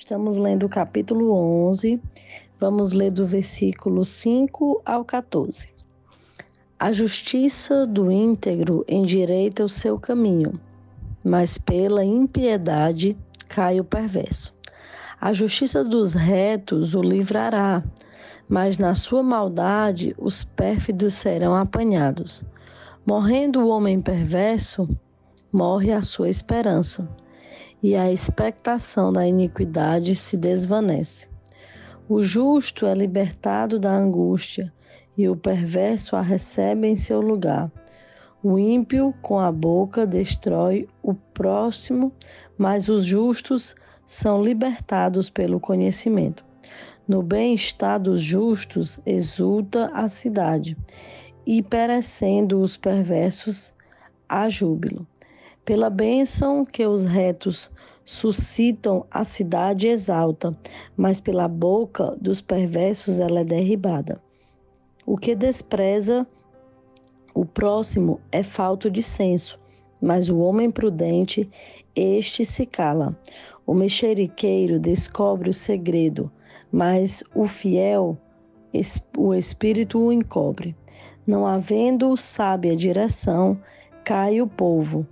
Estamos lendo o capítulo 11, vamos ler do versículo 5 ao 14. A justiça do íntegro endireita o seu caminho, mas pela impiedade cai o perverso. A justiça dos retos o livrará, mas na sua maldade os pérfidos serão apanhados. Morrendo o homem perverso, morre a sua esperança, e a expectação da iniquidade se desvanece. O justo é libertado da angústia, e o perverso a recebe em seu lugar. O ímpio com a boca destrói o próximo, mas os justos são libertados pelo conhecimento. No bem-estar dos justos exulta a cidade, e perecendo os perversos há júbilo. Pela bênção que os retos suscitam, a cidade exalta, mas pela boca dos perversos ela é derribada. O que despreza o próximo é falto de senso, mas o homem prudente, este se cala. O mexeriqueiro descobre o segredo, mas o fiel, o espírito o encobre. Não havendo sábia direção, cai o povo,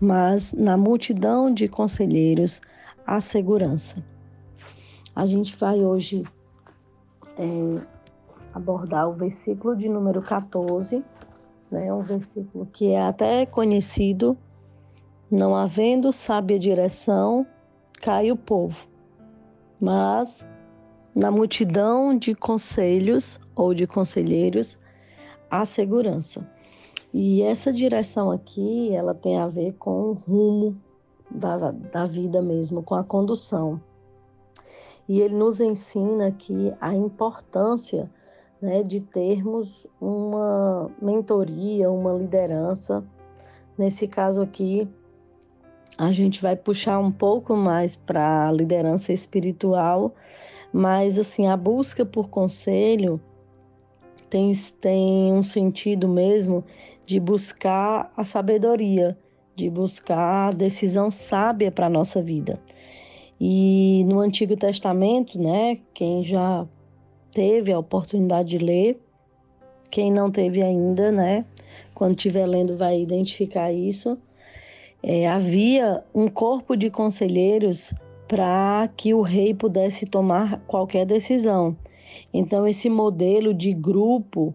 mas na multidão de conselheiros há segurança. A gente vai hoje abordar o versículo de número 14, né? Um versículo que é até conhecido. Não havendo sábia direção, cai o povo, mas na multidão de conselhos ou de conselheiros há segurança. E essa direção aqui, ela tem a ver com o rumo da vida mesmo, com a condução. E ele nos ensina aqui a importância, né, de termos uma mentoria, uma liderança. Nesse caso aqui, a gente vai puxar um pouco mais para a liderança espiritual, mas assim, a busca por conselho tem um sentido mesmo de buscar a sabedoria, de buscar a decisão sábia para a nossa vida. E no Antigo Testamento, né, quem já teve a oportunidade de ler, quem não teve ainda, né, quando estiver lendo vai identificar isso, havia um corpo de conselheiros para que o rei pudesse tomar qualquer decisão. Então, esse modelo de grupo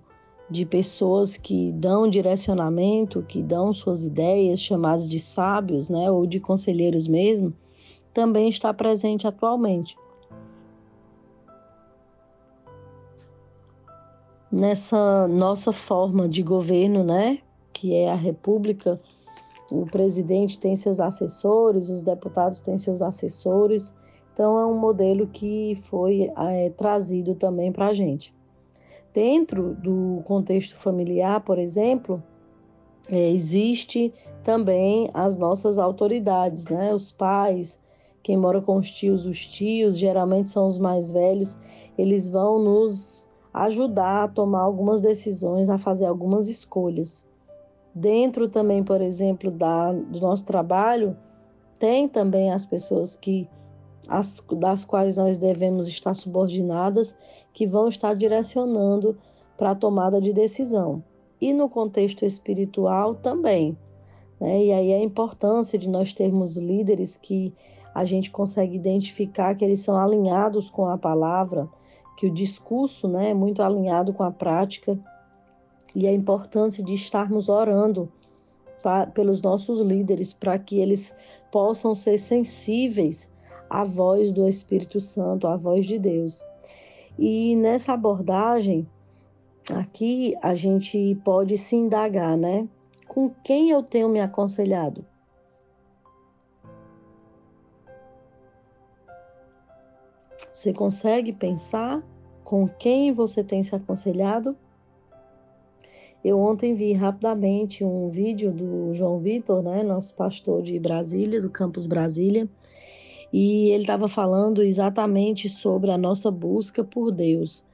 de pessoas que dão direcionamento, que dão suas ideias, chamados de sábios, né, ou de conselheiros mesmo, também está presente atualmente. Nessa nossa forma de governo, né, que é a República, o presidente tem seus assessores, os deputados têm seus assessores. Então, é um modelo que foi trazido também para a gente. Dentro do contexto familiar, por exemplo, existe também as nossas autoridades, né? Os pais, quem mora com os tios, geralmente são os mais velhos, eles vão nos ajudar a tomar algumas decisões, a fazer algumas escolhas. Dentro também, por exemplo, do nosso trabalho, tem também as pessoas que das quais nós devemos estar subordinadas, que vão estar direcionando para a tomada de decisão. E no contexto espiritual também, né? E aí a importância de nós termos líderes que a gente consegue identificar que eles são alinhados com a palavra, que o discurso, né, é muito alinhado com a prática, e a importância de estarmos orando pelos nossos líderes, para que eles possam ser sensíveis a voz do Espírito Santo, a voz de Deus. E nessa abordagem, aqui a gente pode se indagar, né? Com quem eu tenho me aconselhado? Você consegue pensar com quem você tem se aconselhado? Eu ontem vi rapidamente um vídeo do João Vitor, né? Nosso pastor de Brasília, do Campus Brasília. E ele estava falando exatamente sobre a nossa busca por Deus.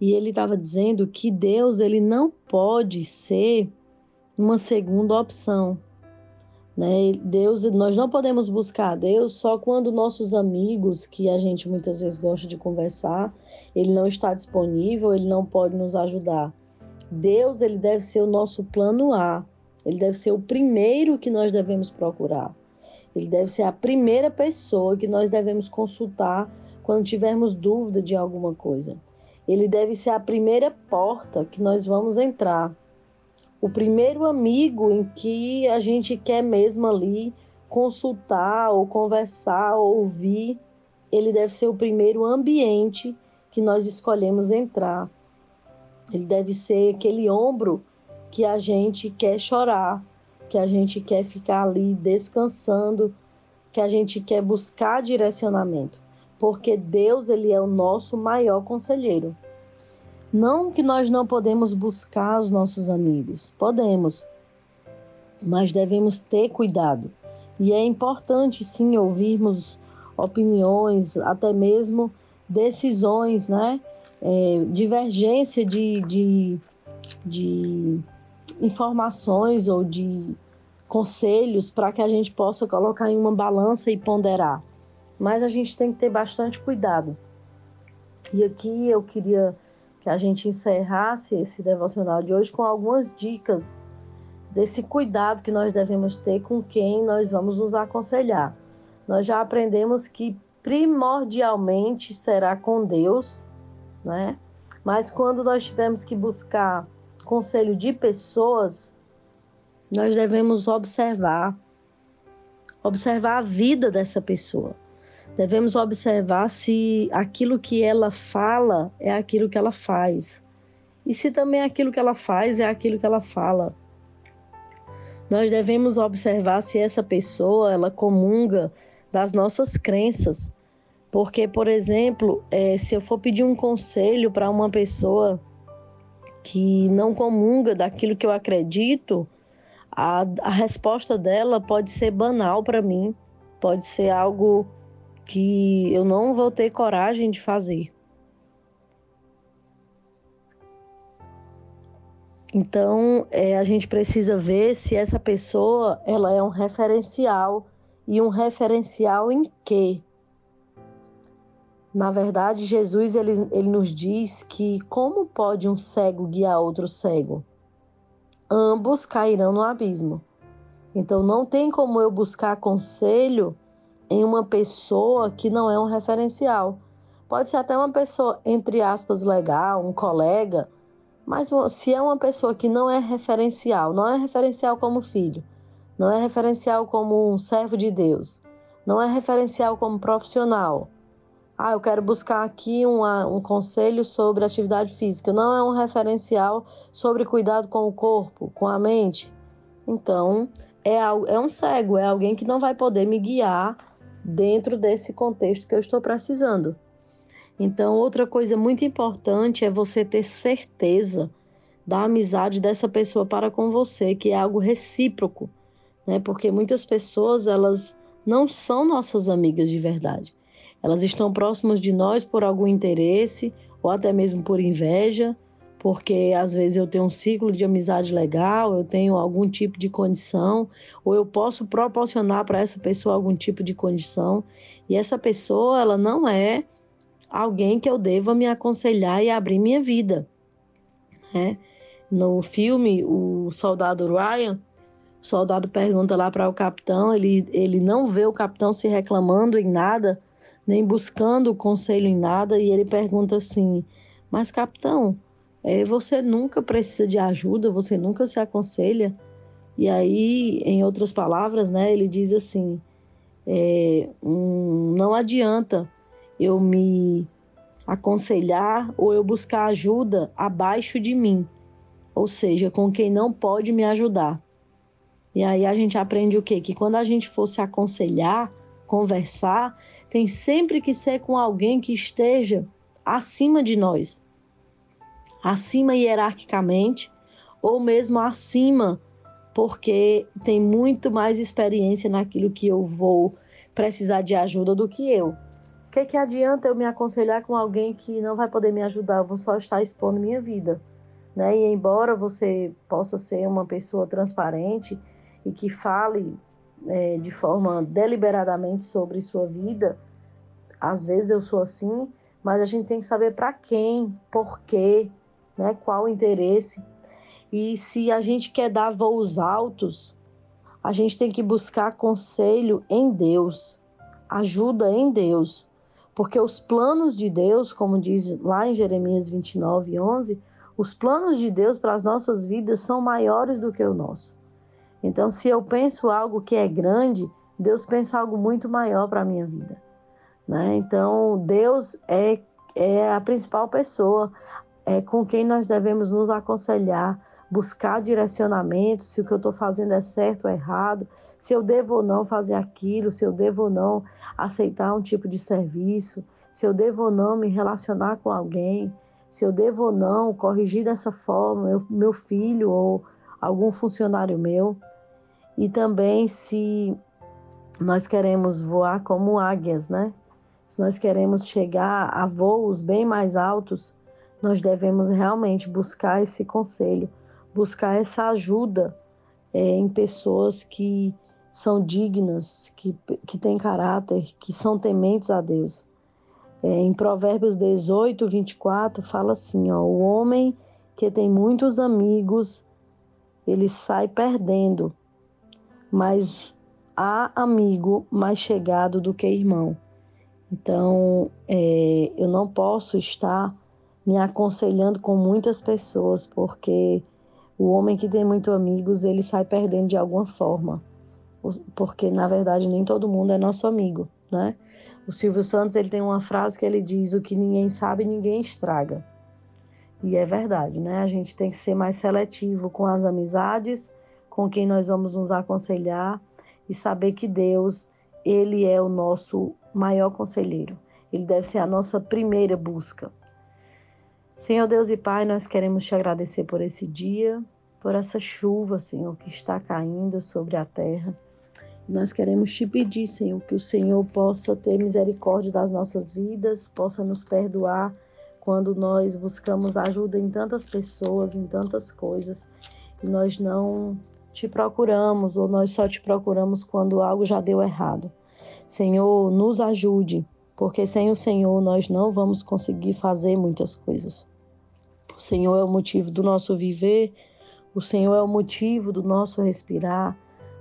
E ele estava dizendo que Deus, ele não pode ser uma segunda opção. Né? Deus, nós não podemos buscar a Deus só quando nossos amigos, que a gente muitas vezes gosta de conversar, ele não está disponível, ele não pode nos ajudar. Deus, ele deve ser o nosso plano A, ele deve ser o primeiro que nós devemos procurar. Ele deve ser a primeira pessoa que nós devemos consultar quando tivermos dúvida de alguma coisa. Ele deve ser a primeira porta que nós vamos entrar. O primeiro amigo em que a gente quer mesmo ali consultar ou conversar ou ouvir, ele deve ser o primeiro ambiente que nós escolhemos entrar. Ele deve ser aquele ombro que a gente quer chorar, que a gente quer ficar ali descansando, que a gente quer buscar direcionamento, porque Deus, ele é o nosso maior conselheiro. Não que nós não podemos buscar os nossos amigos, podemos, mas devemos ter cuidado. E é importante, sim, ouvirmos opiniões, até mesmo decisões, né? Divergência de informações ou de conselhos para que a gente possa colocar em uma balança e ponderar. Mas a gente tem que ter bastante cuidado. E aqui eu queria que a gente encerrasse esse devocional de hoje com algumas dicas desse cuidado que nós devemos ter com quem nós vamos nos aconselhar. Nós já aprendemos que primordialmente será com Deus, né? Mas quando nós tivermos que buscar conselho de pessoas, nós devemos observar a vida dessa pessoa. Devemos observar se aquilo que ela fala é aquilo que ela faz. E se também aquilo que ela faz é aquilo que ela fala. Nós devemos observar se essa pessoa, ela comunga das nossas crenças. Porque, por exemplo, se eu for pedir um conselho para uma pessoa que não comunga daquilo que eu acredito, a resposta dela pode ser banal para mim, pode ser algo que eu não vou ter coragem de fazer. Então, a gente precisa ver se essa pessoa, ela é um referencial, e um referencial em quê? Na verdade, Jesus ele nos diz que como pode um cego guiar outro cego? Ambos cairão no abismo. Então, não tem como eu buscar conselho em uma pessoa que não é um referencial. Pode ser até uma pessoa, entre aspas, legal, um colega, mas se é uma pessoa que não é referencial como filho, não é referencial como um servo de Deus, não é referencial como profissional. Ah, eu quero buscar aqui um conselho sobre atividade física. Não é um referencial sobre cuidado com o corpo, com a mente. Então, é um cego, é alguém que não vai poder me guiar dentro desse contexto que eu estou precisando. Então, outra coisa muito importante é você ter certeza da amizade dessa pessoa para com você, que é algo recíproco, né? Porque muitas pessoas, elas não são nossas amigas de verdade. Elas estão próximas de nós por algum interesse ou até mesmo por inveja, porque às vezes eu tenho um ciclo de amizade legal, eu tenho algum tipo de condição, ou eu posso proporcionar para essa pessoa algum tipo de condição, e essa pessoa, ela não é alguém que eu deva me aconselhar e abrir minha vida. Né? No filme, o soldado Ryan, o soldado pergunta lá para o capitão, ele não vê o capitão se reclamando em nada, nem buscando conselho em nada, e ele pergunta assim, mas capitão, você nunca precisa de ajuda, você nunca se aconselha. E aí, em outras palavras, né, ele diz assim, não adianta eu me aconselhar ou eu buscar ajuda abaixo de mim, ou seja, com quem não pode me ajudar. E aí a gente aprende o quê? Que quando a gente for se aconselhar, conversar, tem sempre que ser com alguém que esteja acima de nós. Acima hierarquicamente, ou mesmo acima, porque tem muito mais experiência naquilo que eu vou precisar de ajuda do que eu. O que adianta eu me aconselhar com alguém que não vai poder me ajudar? Eu vou só estar expondo minha vida. Né? E embora você possa ser uma pessoa transparente e que fale de forma deliberadamente sobre sua vida. Às vezes eu sou assim, mas a gente tem que saber para quem, por quê, né? Qual o interesse. E se a gente quer dar voos altos, a gente tem que buscar conselho em Deus, ajuda em Deus. Porque os planos de Deus, como diz lá em Jeremias 29:11, os planos de Deus para as nossas vidas são maiores do que o nosso. Então, se eu penso algo que é grande, Deus pensa algo muito maior para a minha vida, né? Então, Deus é a principal pessoa com quem nós devemos nos aconselhar, buscar direcionamento, se o que eu estou fazendo é certo ou errado, se eu devo ou não fazer aquilo, se eu devo ou não aceitar um tipo de serviço, se eu devo ou não me relacionar com alguém, se eu devo ou não corrigir dessa forma meu filho ou algum funcionário meu. E também se nós queremos voar como águias, né? Se nós queremos chegar a voos bem mais altos, nós devemos realmente buscar esse conselho, buscar essa ajuda em pessoas que são dignas, que têm caráter, que são tementes a Deus. Em Provérbios 18:24 fala assim, ó, o homem que tem muitos amigos, ele sai perdendo, mas há amigo mais chegado do que irmão. Então, eu não posso estar me aconselhando com muitas pessoas, porque o homem que tem muitos amigos, ele sai perdendo de alguma forma. Porque, na verdade, nem todo mundo é nosso amigo, né? O Silvio Santos, ele tem uma frase que ele diz, o que ninguém sabe, ninguém estraga. E é verdade, né? A gente tem que ser mais seletivo com as amizades, com quem nós vamos nos aconselhar e saber que Deus, ele é o nosso maior conselheiro. Ele deve ser a nossa primeira busca. Senhor Deus e Pai, nós queremos te agradecer por esse dia, por essa chuva, Senhor, que está caindo sobre a terra. Nós queremos te pedir, Senhor, que o Senhor possa ter misericórdia das nossas vidas, possa nos perdoar, quando nós buscamos ajuda em tantas pessoas, em tantas coisas, e nós não te procuramos, ou nós só te procuramos quando algo já deu errado. Senhor, nos ajude, porque sem o Senhor nós não vamos conseguir fazer muitas coisas. O Senhor é o motivo do nosso viver, o Senhor é o motivo do nosso respirar,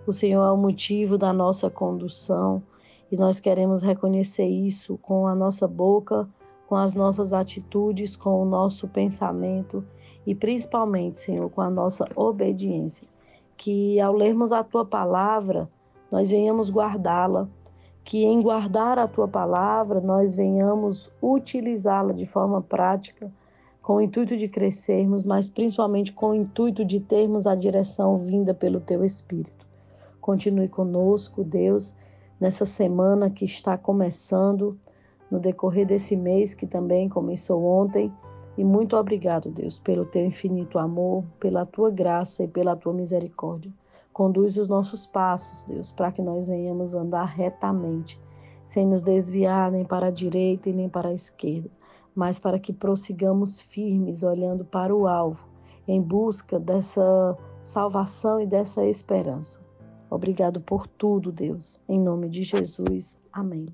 o Senhor é o motivo da nossa condução, e nós queremos reconhecer isso com a nossa boca, com as nossas atitudes, com o nosso pensamento e principalmente, Senhor, com a nossa obediência. Que ao lermos a Tua Palavra, nós venhamos guardá-la, que em guardar a Tua Palavra, nós venhamos utilizá-la de forma prática, com o intuito de crescermos, mas principalmente com o intuito de termos a direção vinda pelo Teu Espírito. Continue conosco, Deus, nessa semana que está começando, no decorrer desse mês que também começou ontem. E muito obrigado, Deus, pelo teu infinito amor, pela tua graça e pela tua misericórdia. Conduz os nossos passos, Deus, para que nós venhamos andar retamente, sem nos desviar nem para a direita e nem para a esquerda, mas para que prossigamos firmes, olhando para o alvo, em busca dessa salvação e dessa esperança. Obrigado por tudo, Deus. Em nome de Jesus. Amém.